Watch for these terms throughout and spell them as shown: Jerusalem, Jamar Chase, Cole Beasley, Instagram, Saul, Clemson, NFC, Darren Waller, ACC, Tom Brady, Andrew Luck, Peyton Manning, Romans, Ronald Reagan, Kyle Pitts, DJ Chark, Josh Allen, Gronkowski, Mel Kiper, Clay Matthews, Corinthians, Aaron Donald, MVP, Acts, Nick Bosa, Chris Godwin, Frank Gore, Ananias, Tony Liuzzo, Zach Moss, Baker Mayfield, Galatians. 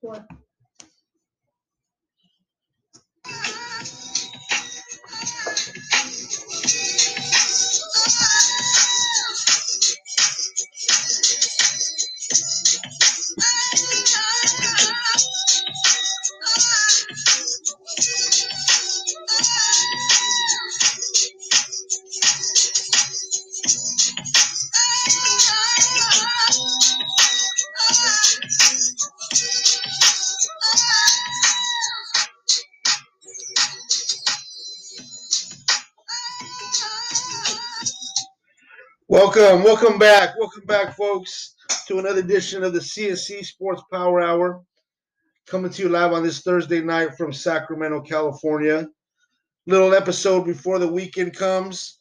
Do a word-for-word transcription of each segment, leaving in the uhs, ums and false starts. What? Welcome, welcome back, welcome back, folks, to another edition of the C S C Sports Power Hour, coming to you live on this Thursday night from Sacramento, California. Little episode before the weekend comes.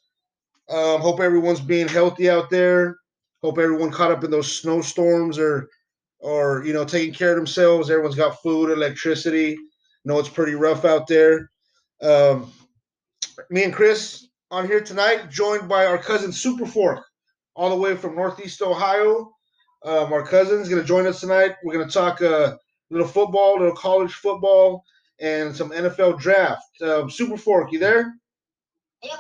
Um, hope everyone's being healthy out there. Hope everyone caught up in those snowstorms or, or you know, taking care of themselves. Everyone's got food, electricity. I know it's pretty rough out there. Um, me and Chris on here tonight, joined by our cousin Superfork, all the way from Northeast Ohio. Um, our cousin's going to join us tonight. We're going to talk uh, a little football, a little college football, and some N F L draft. Um, Superfork, you there? Yep.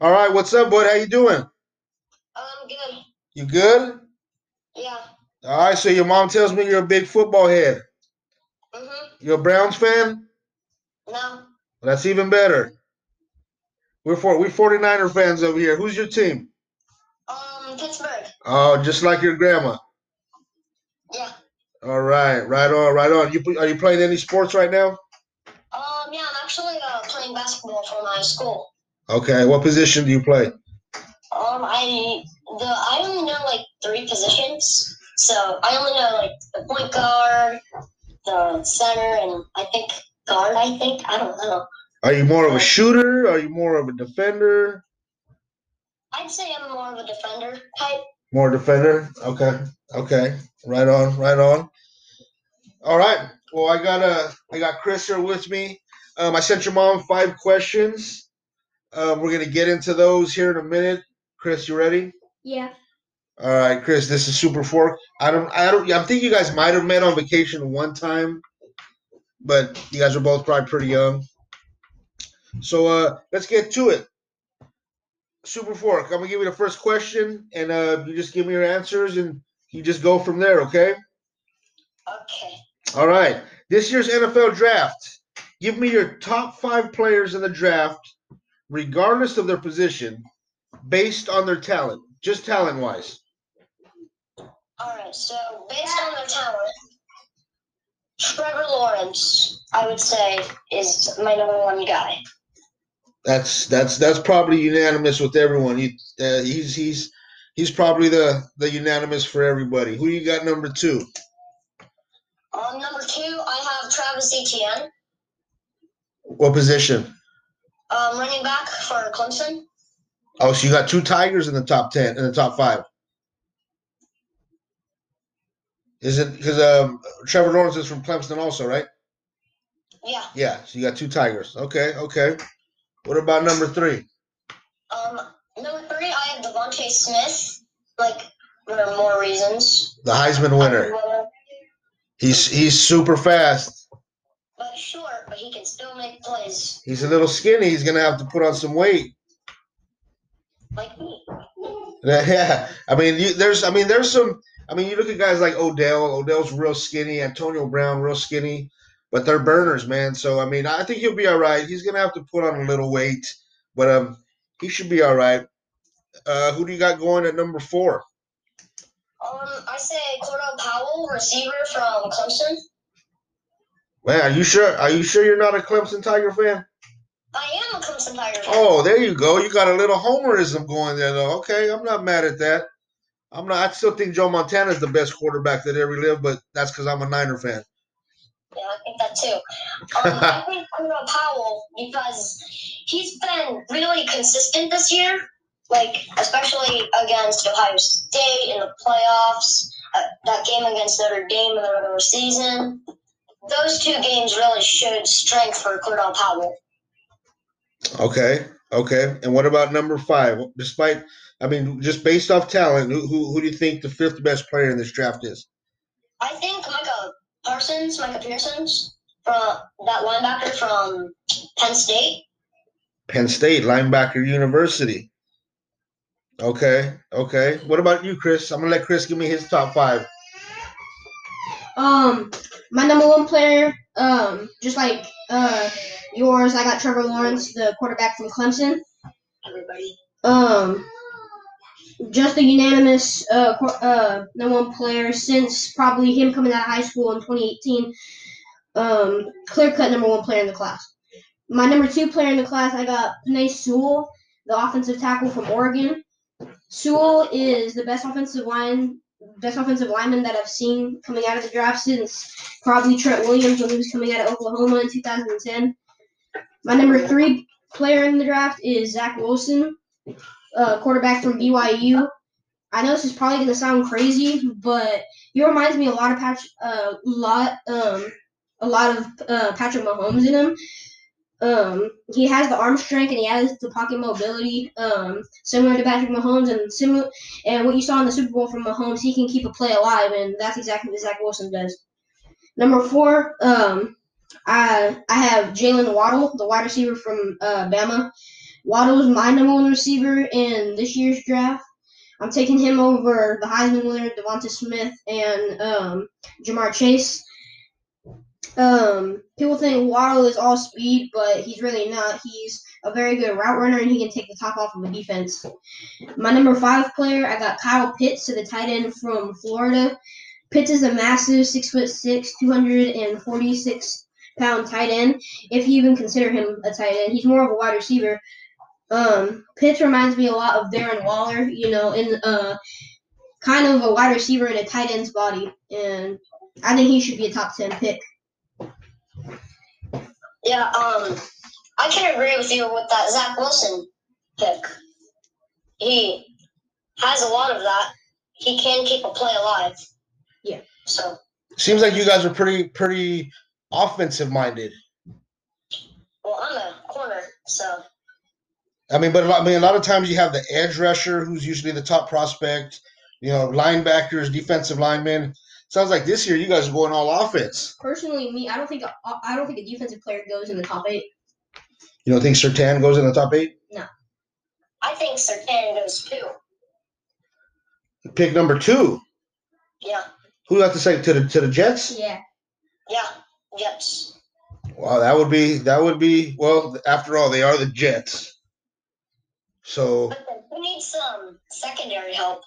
All right, what's up, bud? How you doing? I'm good. You good? Yeah. All right, so your mom tells me you're a big football head. Mm-hmm. You're a Browns fan? No. That's even better. We're, for, we're 49er fans over here. Who's your team? Um, Pittsburgh. Oh, just like your grandma. Yeah. All right, right on, right on. You are you playing any sports right now? Um, yeah, I'm actually uh, playing basketball for my school. Okay, what position do you play? Um, I the I only know like three positions, so I only know like the point guard, the center, and I think guard. I think I don't know. Are you more of a shooter? Are you more of a defender? I'd say I'm more of a defender type. More defender? Okay. Okay. Right on. Right on. All right. Well, I got uh, I got Chris here with me. Um, I sent your mom five questions. Um, we're going to get into those here in a minute. Chris, you ready? Yeah. All right, Chris, this is Superfork. I don't, I don't, I think you guys might have met on vacation one time, but you guys are both probably pretty young. So uh, let's get to it. Superfork, I'm going to give you the first question, and uh, you just give me your answers, and you just go from there, okay? Okay. All right. This year's N F L draft, give me your top five players in the draft, regardless of their position, based on their talent, just talent-wise. All right, so based on their talent, Trevor Lawrence, I would say, is my number one guy. That's that's that's probably unanimous with everyone. He, uh, he's he's he's probably the, the unanimous for everybody. Who you got number two? Um, number two, I have Travis Etienne. What position? Um, running back for Clemson. Oh, so you got two Tigers in the top ten, in the top five. Is it because um, Trevor Lawrence is from Clemson also, right? Yeah. Yeah, so you got two Tigers. Okay, okay. What about number three? Um, number three, I have Devontae Smith, like, for more reasons. The Heisman winner. winner. He's he's super fast. But short, but he can still make plays. He's a little skinny. He's going to have to put on some weight. Like me. Yeah. I mean, you, there's I mean, there's some – I mean, you look at guys like Odell. Odell's real skinny. Antonio Brown, real skinny. But they're burners, man. So, I mean, I think he'll be all right. He's going to have to put on a little weight. But um, he should be all right. Uh, who do you got going at number four? Um, I say Cornell Powell, receiver from Clemson. Man, are you sure? Are you sure you're not a Clemson Tiger fan? I am a Clemson Tiger fan. Oh, there you go. You got a little homerism going there, though. Okay, I'm not mad at that. I'm not. I still think Joe Montana is the best quarterback that ever lived, but that's because I'm a Niner fan. Yeah, I think that too. Um, I think Cornell Powell, because he's been really consistent this year, like especially against Ohio State in the playoffs, uh, that game against Notre Dame in the regular season. Those two games really showed strength for Cornell Powell. Okay, Okay, and what about number five? Despite, I mean, just based off talent, who who, who do you think the fifth best player in this draft is? I think Micah Parsons, Micah Parsons, from that linebacker from Penn State. Penn State, linebacker university. Okay, okay. What about you, Chris? I'm gonna let Chris give me his top five. Um, my number one player, um, just like uh. yours, I got Trevor Lawrence, the quarterback from Clemson. Everybody. Um, just a unanimous uh, uh, number one player since probably him coming out of high school in twenty eighteen. Um, clear-cut number one player in the class. My number two player in the class, I got Penei Sewell, the offensive tackle from Oregon. Sewell is the best offensive line, best offensive lineman that I've seen coming out of the draft since probably Trent Williams when he was coming out of Oklahoma in two thousand ten. My number three player in the draft is Zach Wilson, uh, quarterback from B Y U. I know this is probably going to sound crazy, but he reminds me a lot of Patrick, uh, lot, um, a lot of uh, Patrick Mahomes in him. Um, he has the arm strength and he has the pocket mobility, um, similar to Patrick Mahomes, and similar. And what you saw in the Super Bowl from Mahomes, he can keep a play alive, and that's exactly what Zach Wilson does. Number four. Um, I I have Jalen Waddle, the wide receiver from uh, Bama. Waddle is my number one receiver in this year's draft. I'm taking him over the Heisman winner, Devontae Smith, and um, Jamar Chase. Um, people think Waddle is all speed, but he's really not. He's a very good route runner, and he can take the top off of a defense. My number five player, I got Kyle Pitts, the tight end from Florida. Pitts is a massive six foot six, two hundred forty-six pound tight end, if you even consider him a tight end. He's more of a wide receiver. Um, Pitts reminds me a lot of Darren Waller, you know, in uh, kind of a wide receiver in a tight end's body. And I think he should be a top ten pick. Yeah, um, I can agree with you with that Zach Wilson pick. He has a lot of that. He can keep a play alive. Yeah. So. Seems like you guys are pretty, pretty – offensive-minded. Well, I'm a corner, so. I mean, but a lot, I mean, a lot of times you have the edge rusher, who's usually the top prospect, you know, linebackers, defensive linemen. Sounds like this year you guys are going all offense. Personally, me, I don't think a, I don't think a defensive player goes in the top eight. You don't think Surtain goes in the top eight? No. I think Surtain goes two. Pick number two? Yeah. Who do you have to say, to the, to the Jets? Yeah. Yeah. Jets. Wow, that would be that would be well. After all, they are the Jets, so we need some secondary help.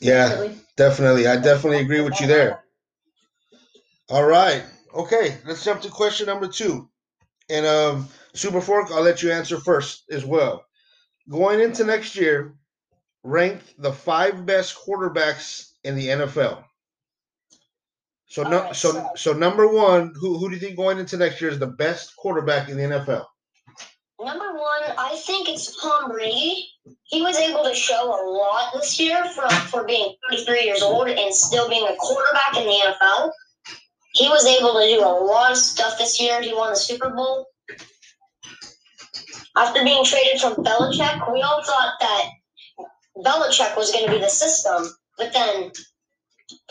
Yeah, definitely. definitely. I definitely agree with you there. All right, okay. Let's jump to question number two, and um, Super Fork, I'll let you answer first as well. Going into next year, rank the five best quarterbacks in the N F L. So no, right, so, so so number one, who who do you think going into next year is the best quarterback in the N F L? Number one, I think it's Tom Brady. He was able to show a lot this year from for being thirty-three years old and still being a quarterback in the N F L. He was able to do a lot of stuff this year. He won the Super Bowl. After being traded from Belichick, we all thought that Belichick was going to be the system, but then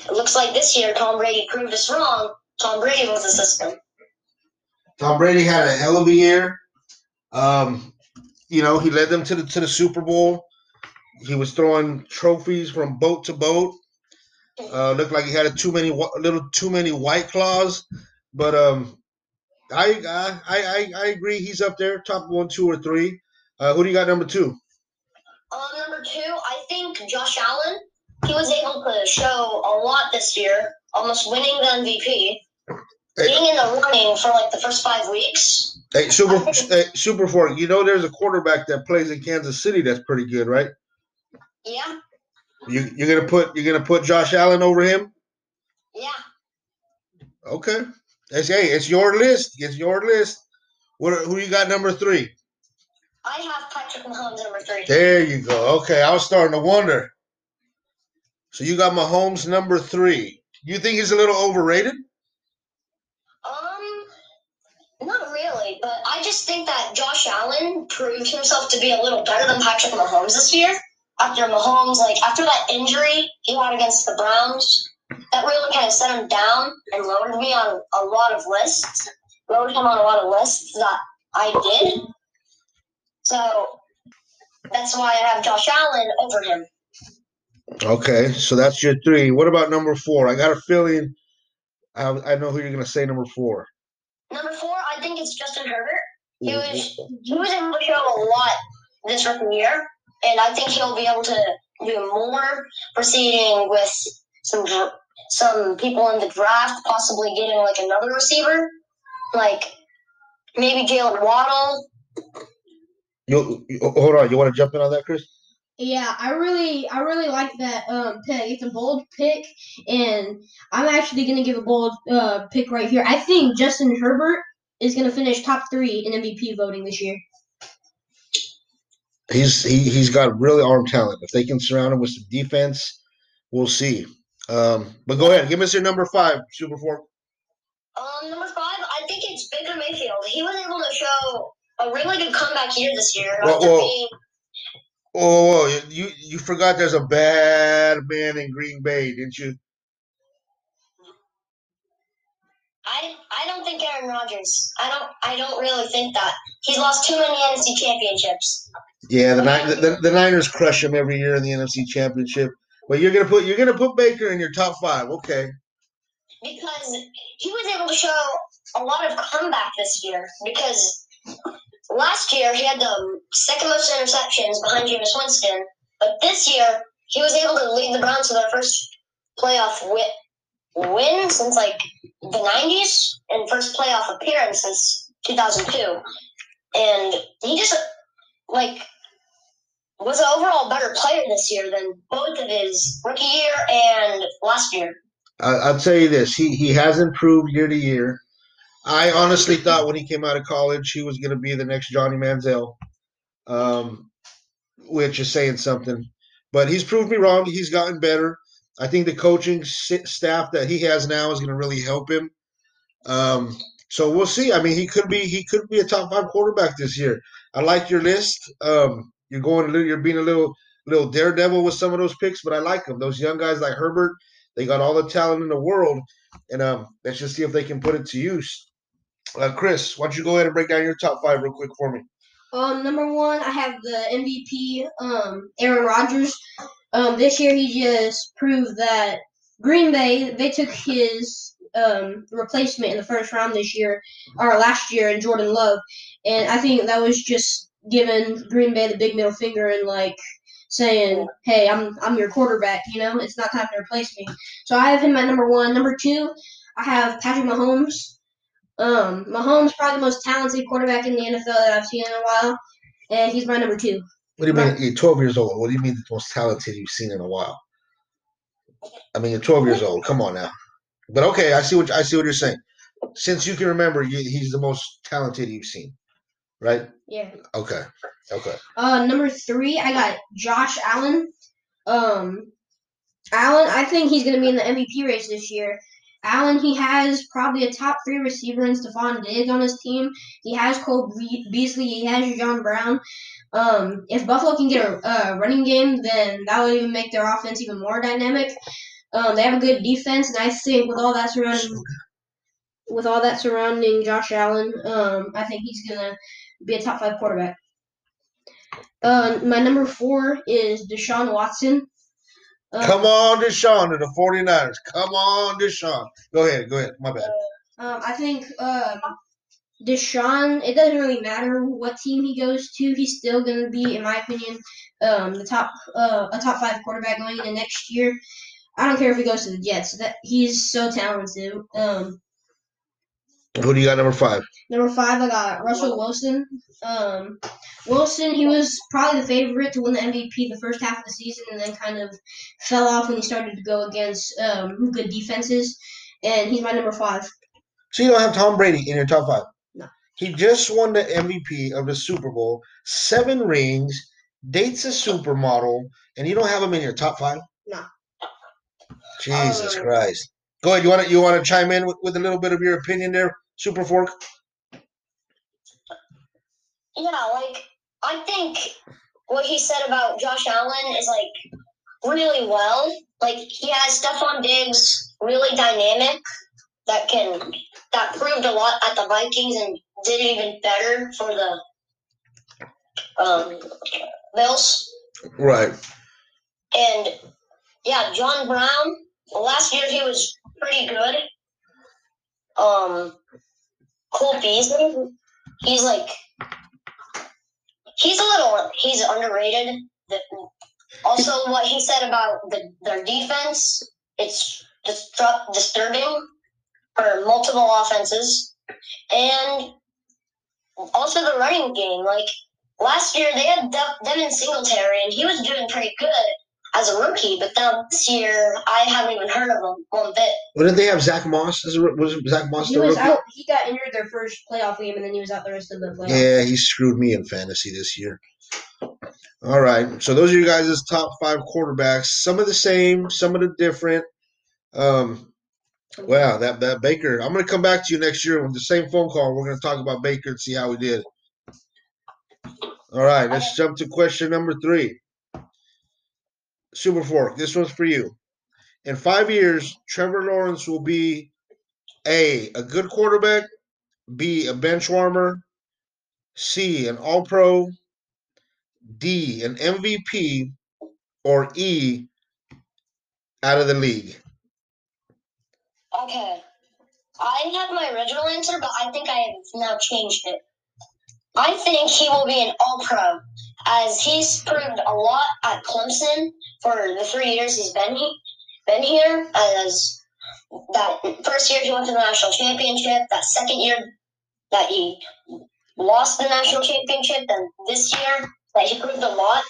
it looks like this year Tom Brady proved us wrong. Tom Brady was the system. Tom Brady had a hell of a year. Um, you know, he led them to the to the Super Bowl. He was throwing trophies from boat to boat. Uh, looked like he had a too many a little too many White Claws, but um, I I I I agree he's up there, top one, two, or three. Uh, who do you got number two? Uh, number two, I think Josh Allen. He was able to show a lot this year, almost winning the M V P, being in the running for like the first five weeks. Hey, Super, hey, Super Fork, you know there's a quarterback that plays in Kansas City that's pretty good, right? Yeah. You you're gonna put you're gonna put Josh Allen over him? Yeah. Okay. It's, hey, it's your list. It's your list. What? Who you got number three? I have Patrick Mahomes number three. There you go. Okay, I was starting to wonder. So you got Mahomes number three. You think he's a little overrated? Um, not really, but I just think that Josh Allen proved himself to be a little better than Patrick Mahomes this year. After Mahomes, like after that injury he had against the Browns, that really kind of set him down and loaded me on a lot of lists. Loaded him on a lot of lists that I did. So that's why I have Josh Allen over him. Okay, so that's your three. What about number four? I got a feeling I, I know who you're going to say number four. Number four, I think it's Justin Herbert. He was, he was able to show a lot this rookie year, and I think he'll be able to do more, proceeding with some some people in the draft, possibly getting like another receiver, like maybe Jalen Waddle. You, you, hold on, you want to jump in on that, Chris? Yeah, I really, I really like that um, pick. It's a bold pick, and I'm actually going to give a bold uh, pick right here. I think Justin Herbert is going to finish top three in M V P voting this year. He's he he's got really arm talent. If they can surround him with some defense, we'll see. Um, but go ahead, give us your number five, Super Four. Um, number five, I think it's Baker Mayfield. He was able to show a really good comeback year this year. Whoa, after whoa. Being, Oh, you you forgot there's a bad man in Green Bay, didn't you? I I don't think Aaron Rodgers. I don't I don't really think that. He's lost too many N F C championships. Yeah, the the, the, the Niners crush him every year in the N F C championship. But you're gonna put you're gonna put Baker in your top five, okay? Because he was able to show a lot of comeback this year. Because last year, he had the second most interceptions behind Jameis Winston, but this year, he was able to lead the Browns to their first playoff win, win since, like, the nineties, and first playoff appearance since two thousand two. And he just, like, was an overall better player this year than both of his rookie year and last year. I'll tell you this, he, he has improved year to year. I honestly thought when he came out of college he was going to be the next Johnny Manziel, um, which is saying something. But he's proved me wrong. He's gotten better. I think the coaching staff that he has now is going to really help him. Um, so we'll see. I mean, he could be he could be a top five quarterback this year. I like your list. Um, you're going a little, you're being a little little daredevil with some of those picks, but I like them. Those young guys like Herbert, they got all the talent in the world, and um, let's just see if they can put it to use. Uh, Chris, why don't you go ahead and break down your top five real quick for me? Um, number one, I have the M V P, um, Aaron Rodgers. Um, this year he just proved that Green Bay, they took his um, replacement in the first round this year, or last year, in Jordan Love. And I think that was just giving Green Bay the big middle finger and, like, saying, hey, I'm I'm your quarterback, you know? It's not time to replace me. So I have him at number one. Number two, I have Patrick Mahomes. Um, Mahomes probably the most talented quarterback in the N F L that I've seen in a while, and he's my number two. What do you mean? You're twelve years old. What do you mean the most talented you've seen in a while? I mean, you're twelve years old. Come on now. But okay, I see what I see what you're saying. Since you can remember, you, he's the most talented you've seen, right? Yeah. Okay. Okay. Uh, number three, I got Josh Allen. Um, Allen, I think he's going to be in the M V P race this year. Allen, he has probably a top three receiver in Stephon Diggs on his team. He has Cole Beasley. He has John Brown. Um, if Buffalo can get a, a running game, then that would even make their offense even more dynamic. Um, they have a good defense, and I think with all that surrounding, with all that surrounding Josh Allen, um, I think he's gonna be a top five quarterback. Uh, my number four is Deshaun Watson. Uh, Come on, Deshaun, to the 49ers. Come on, Deshaun. Go ahead, go ahead. My bad. Um, I think uh, Deshaun, it doesn't really matter what team he goes to. He's still going to be, in my opinion, um, the top uh, a top five quarterback going into next year. I don't care if he goes to the Jets. That he's so talented. Um, Who do you got number five? Number five, I got Russell Wilson. Um, Wilson, he was probably the favorite to win the M V P the first half of the season and then kind of fell off when he started to go against um, good defenses. And he's my number five. So you don't have Tom Brady in your top five? No. He just won the M V P of the Super Bowl, seven rings, dates a supermodel, and you don't have him in your top five? No. Jesus um, Christ. Go ahead. You want to you want to chime in with, with a little bit of your opinion there? Superfork. yeah, like, I think what he said about Josh Allen is, like, really well. Like, he has Stephon Diggs, really dynamic, that can that proved a lot at the Vikings and did even better for the um, Bills. Right. And, yeah, John Brown, last year he was pretty good. Um, Cole Beasley, he's, like, he's a little, he's underrated. The, also, what he said about the, their defense, it's distru- disturbing for multiple offenses. And also the running game. Like, last year they had De- Devin Singletary, and he was doing pretty good as a rookie. But now this year, I haven't even heard of him one bit. Well, didn't they have Zach Moss? As a, was Zach Moss he the was rookie? Out, he got injured their first playoff game, and then he was out the rest of the playoff. Yeah, he screwed me in fantasy this year. All right. So those are you guys' top five quarterbacks. Some are the same. Some are the different. Um, wow, that, that Baker. I'm going to come back to you next year with the same phone call. We're going to talk about Baker and see how we did. All right. Let's jump to question number three. Super Fork, this one's for you. In five years, Trevor Lawrence will be A, a good quarterback, B, a bench warmer, C, an all-pro, D, an M V P, or E, out of the league. Okay. I had my original answer, but I think I have now changed it. I think he will be an all-pro, as he's proved a lot at Clemson for the three years he's been he, been here. As that first year he won the national championship, that second year that he lost the national championship, and this year that he proved a lot.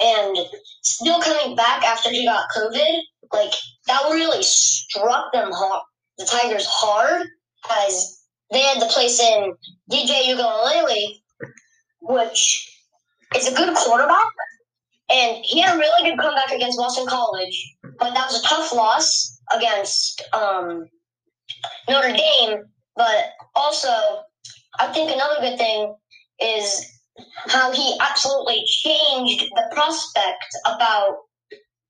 And still coming back after he got COVID, like, that really struck them hard, the Tigers hard, as they had to place in D J Uiagalelei, which is a good quarterback, and he had a really good comeback against Boston College, but that was a tough loss against um, Notre Dame. But also, I think another good thing is how he absolutely changed the prospect about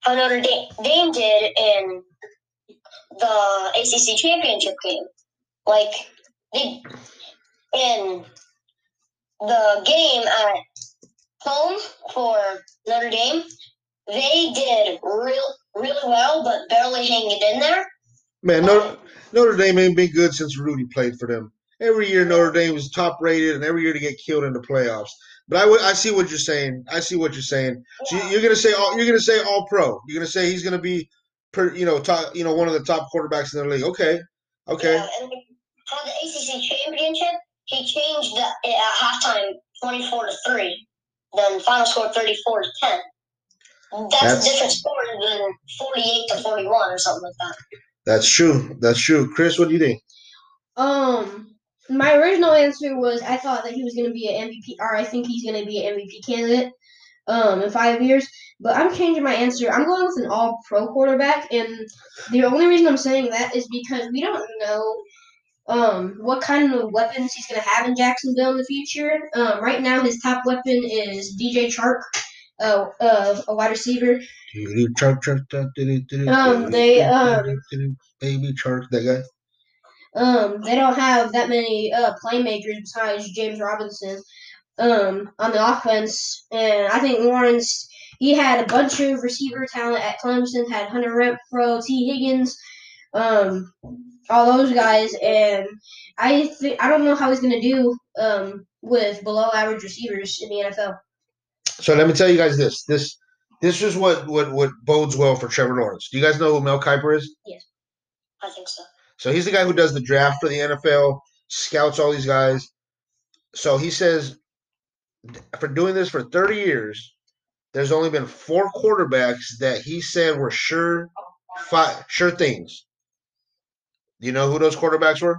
how Notre Dame did in the A C C championship game. Like, they, in the game at home for Notre Dame, they did real, really well, but barely hanging in there. Man, Notre, Notre Dame ain't been good since Rudy played for them. Every year Notre Dame was top-rated, and every year they get killed in the playoffs. But I, I see what you're saying. I see what you're saying. So yeah. You're gonna say all, you're gonna say all-pro. You're gonna say he's gonna be, per, you know, top, you know, one of the top quarterbacks in the league. Okay, okay. Yeah, and for the A C C championship, he changed the, at halftime twenty-four to three. Then final score thirty-four to ten. That's, That's a different score than forty-eight to forty-one or something like that. That's true. That's true. Chris, what do you think? Um, my original answer was I thought that he was going to be an M V P, or I think he's going to be an M V P candidate um, in five years. But I'm changing my answer. I'm going with an all-pro quarterback, and the only reason I'm saying that is because we don't know – Um, what kind of weapons he's going to have in Jacksonville in the future. Um, right now his top weapon is D J Chark, uh, uh, a wide receiver. Um, they, um, Baby Chark, that guy. Um, they don't have that many uh, playmakers besides James Robinson um, on the offense. And I think Lawrence, he had a bunch of receiver talent at Clemson, had Hunter Renfrow, T. Higgins, um, all those guys, and I th- I don't know how he's going to do um, with below-average receivers in the N F L. So let me tell you guys this. This this is what, what, what bodes well for Trevor Lawrence. Do you guys know who Mel Kiper is? Yes, I think so. So he's the guy who does the draft for the N F L, scouts all these guys. So he says for doing this for thirty years, there's only been four quarterbacks that he said were sure fi- sure things. You know who those quarterbacks were?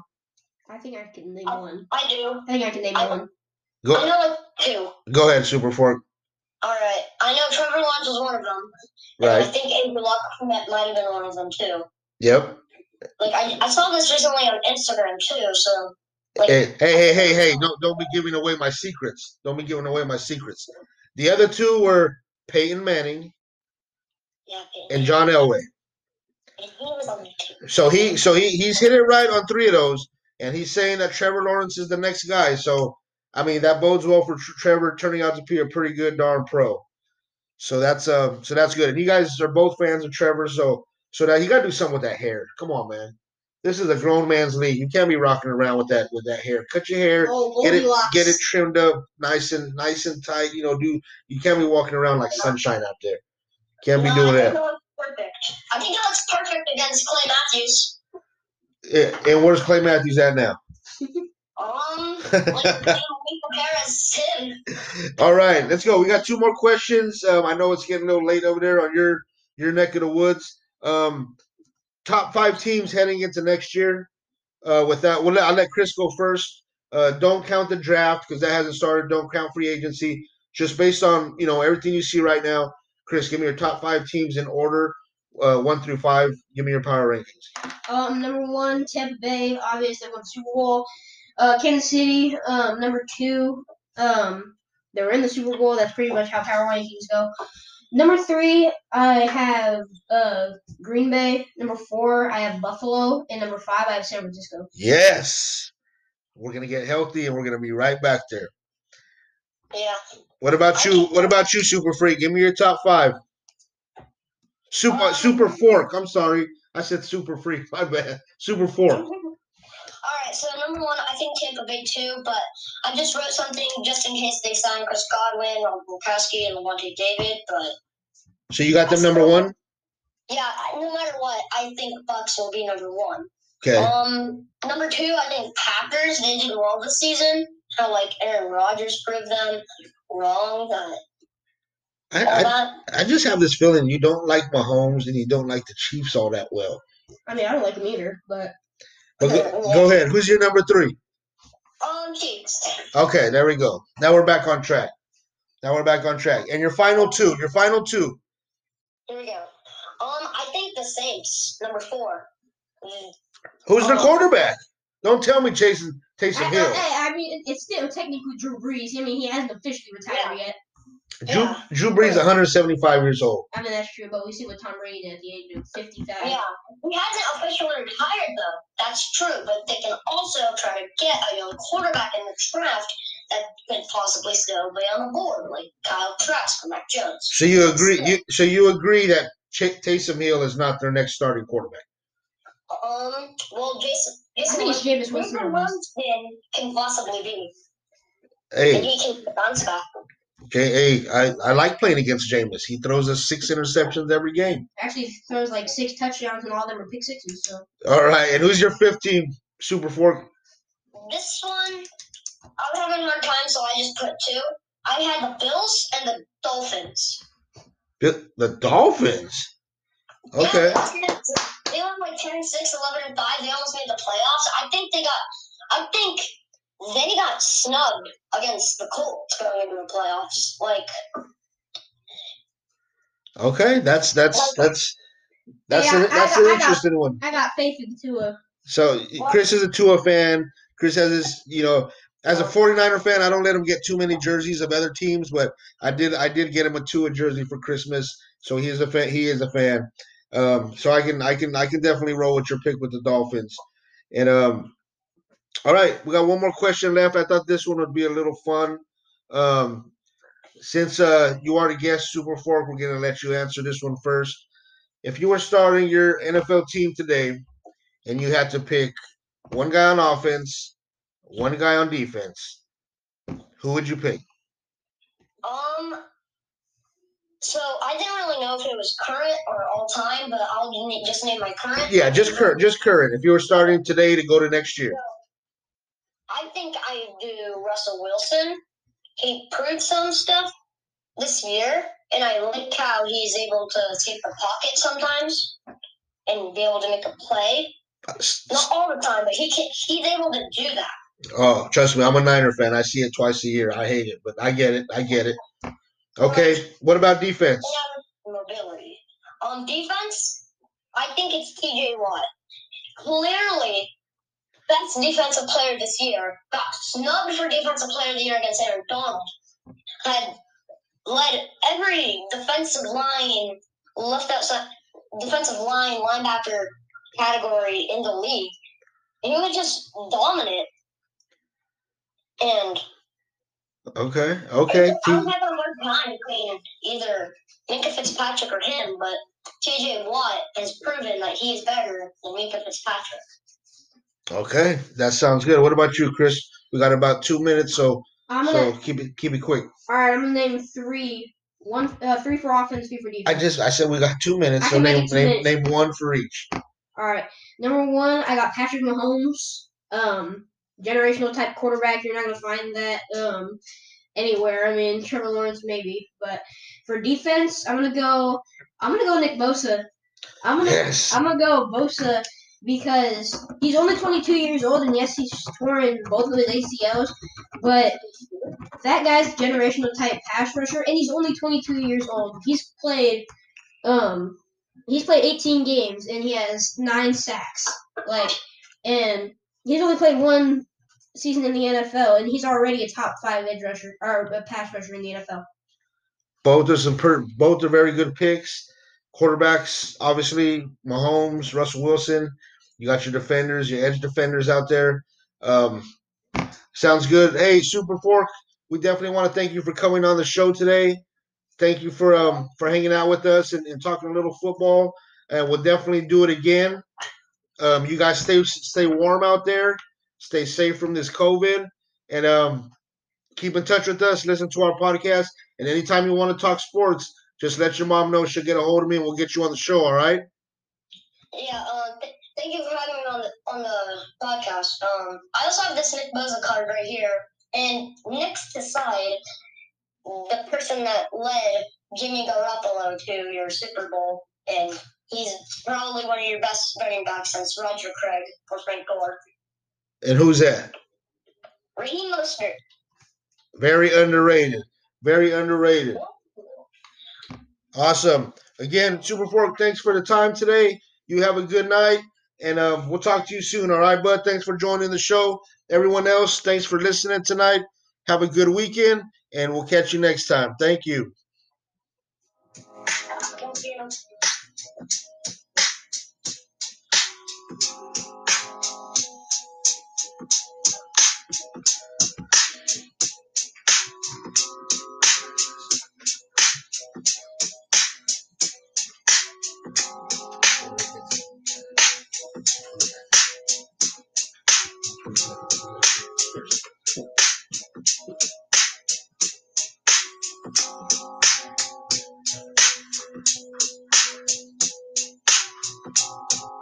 I think I can name uh, one. I do. I think I can name I, one. Go, I know two. Go ahead, Super Fork. All right. I know Trevor Lawrence was one of them. Right. And I think Andrew Luck might have been one of them, too. Yep. Like, I, I saw this recently on Instagram, too, so Hey, hey, hey, hey, hey, don't don't be giving away my secrets. Don't be giving away my secrets. The other two were Peyton Manning yeah, Peyton. and John Elway. And he was only two. So he so he he's hit it right on three of those, and he's saying that Trevor Lawrence is the next guy. So I mean that bodes well for Trevor turning out to be a pretty good darn pro. So that's um so that's good. And you guys are both fans of Trevor, so so now you gotta do something with that hair. Come on, man. This is a grown man's league. You can't be rocking around with that with that hair. Cut your hair, oh, get it, get it trimmed up, nice and nice and tight. You know, do you can't be walking around like sunshine out there. Can't be no, doing I that. Know it's perfect. I think it looks perfect against Clay Matthews. Yeah, and where's Clay Matthews at now? um, him. All right, let's go. We got two more questions. Um, I know it's getting a little late over there on your your neck of the woods. Um. Top five teams heading into next year. Uh, with that, well, I'll let Chris go first. Uh, don't count the draft because that hasn't started. Don't count free agency. Just based on you know everything you see right now, Chris, give me your top five teams in order, uh, one through five. Give me your power rankings. Um, number one, Tampa Bay, obviously won the Super Bowl. Uh, Kansas City, um, number two. Um, they were in the Super Bowl. That's pretty much how power rankings go. Number three, I have uh, Green Bay. Number four, I have Buffalo. And number five, I have San Francisco. Yes. We're going to get healthy, and we're going to be right back there. Yeah. What about you? What about you, Super Freak? Give me your top five. Super um, Super Fork. I'm sorry. I said Super Freak. My bad. Super Fork. All right, so number one, I think Tampa Bay too, but I just wrote something just in case they sign Chris Godwin or Gronkowski and Levante David. But so you got them still, number one? Yeah, no matter what, I think Bucks will be number one. Okay. Um, number two, I think Packers. They did well this season. How like Aaron Rodgers proved them wrong. That I, I, I just have this feeling you don't like Mahomes and you don't like the Chiefs all that well. I mean, I don't like them either, but. But go, go ahead. Who's your number three? Um, Chiefs. Okay, there we go. Now we're back on track. Now we're back on track. And your final two. Your final two. Here we go. Um, I think the Saints, number four. Who's um, the quarterback? Don't tell me Jason Taysom Hill. I, I, I mean, it's still technically Drew Brees. I mean, he hasn't officially retired yeah. yet. Drew, yeah. Drew Brees is one hundred seventy-five years old. I mean, that's true, but we see what Tom Brady did at the age of fifty-five. Yeah, he hasn't officially retired, though. That's true, but they can also try to get a young quarterback in the draft that can possibly still be on the board, like Kyle Trask or Mac Jones. So you agree? You, so you agree that Ch- Taysom Hill is not their next starting quarterback? Um. Well, Jason, Jason I think Jameis Winston can possibly be. Hey. And he can bounce back. Okay, hey, I, I like playing against Jameis. He throws us six interceptions every game. Actually, he throws like six touchdowns, and all of them are pick sixes. So. All right, and who's your fifteen Super Fork? This one, I was having a hard time, so I just put two. I had the Bills and the Dolphins. The, the Dolphins? Okay. Yeah, they went like ten, six, eleven, and five. They almost made the playoffs. I think they got – I think – Then he got snubbed against the Colts going into the playoffs. Like, okay, that's that's that's that's yeah, a, that's got, an interesting I got, one. I got faith in Tua. So what? Chris is a Tua fan. Chris has his, you know, as a 49er fan, I don't let him get too many jerseys of other teams, but I did I did get him a Tua jersey for Christmas. So he is a fan. He is a fan. Um, so I can I can I can definitely roll with your pick with the Dolphins, and um. All right, we got one more question left. I thought this one would be a little fun. Um, since uh, you are the guest, Super Fork, we're going to let you answer this one first. If you were starting your N F L team today and you had to pick one guy on offense, one guy on defense, who would you pick? Um. So I didn't really know if it was current or all time, but I'll just name my current. Yeah, just current. Just current. If you were starting today to go to next year. So, I think I do Russell Wilson. He proved some stuff this year, and I like how he's able to escape the pocket sometimes and be able to make a play. Not all the time, but he can, he's able to do that. Oh, trust me, I'm a Niner fan. I see it twice a year. I hate it, but I get it. I get it. Okay, what about defense? Mobility. On defense, I think it's T J Watt. Clearly, best defensive player this year, got snubbed for defensive player of the year against Aaron Donald, had led every defensive line, left outside, defensive line, linebacker category in the league. He was just dominant. And okay, okay. I would have a hard time between either Nika Fitzpatrick or him, but T J Watt has proven that he is better than Nika Fitzpatrick. Okay, that sounds good. What about you, Chris? We got about two minutes, so I'm gonna, so keep it keep it quick. All right, I'm gonna name three. One, uh, three for offense, three for defense. I just I said we got two minutes, I so name name minutes. name one for each. All right, number one, I got Patrick Mahomes. Um. Generational type quarterback, you're not going to find that um, anywhere. I mean, Trevor Lawrence maybe, but for defense, I'm going to go. I'm going to go Nick Bosa. I'm going to. Yes. I'm going to go Bosa because he's only twenty-two years old, and yes, he's torn both of his A C Ls, but that guy's generational type pass rusher, and he's only twenty-two years old. He's played. Um, he's played eighteen games, and he has nine sacks. Like and. He's only played one season in the N F L, and he's already a top five edge rusher or a pass rusher in the N F L. Both are some per, both are very good picks. Quarterbacks, obviously, Mahomes, Russell Wilson. You got your defenders, your edge defenders out there. Um, sounds good. Hey, Super Fork, we definitely want to thank you for coming on the show today. Thank you for um for hanging out with us and, and talking a little football. And we'll definitely do it again. Um, you guys stay stay warm out there, stay safe from this COVID, and um, keep in touch with us, listen to our podcast, and anytime you want to talk sports, just let your mom know. She'll get a hold of me, and we'll get you on the show, all right? Yeah, uh, th- thank you for having me on the, on the podcast. Um, I also have this Nick Bosa card right here, and next to side, the person that led Jimmy Garoppolo to your Super Bowl, and he's probably one of your best running backs since Roger Craig or Frank Gore. And who's that? Raheem Mostert. Very underrated. Very underrated. Awesome. Again, Super Fork, thanks for the time today. You have a good night, and um, we'll talk to you soon. All right, bud? Thanks for joining the show. Everyone else, thanks for listening tonight. Have a good weekend, and we'll catch you next time. Thank you. Thank you.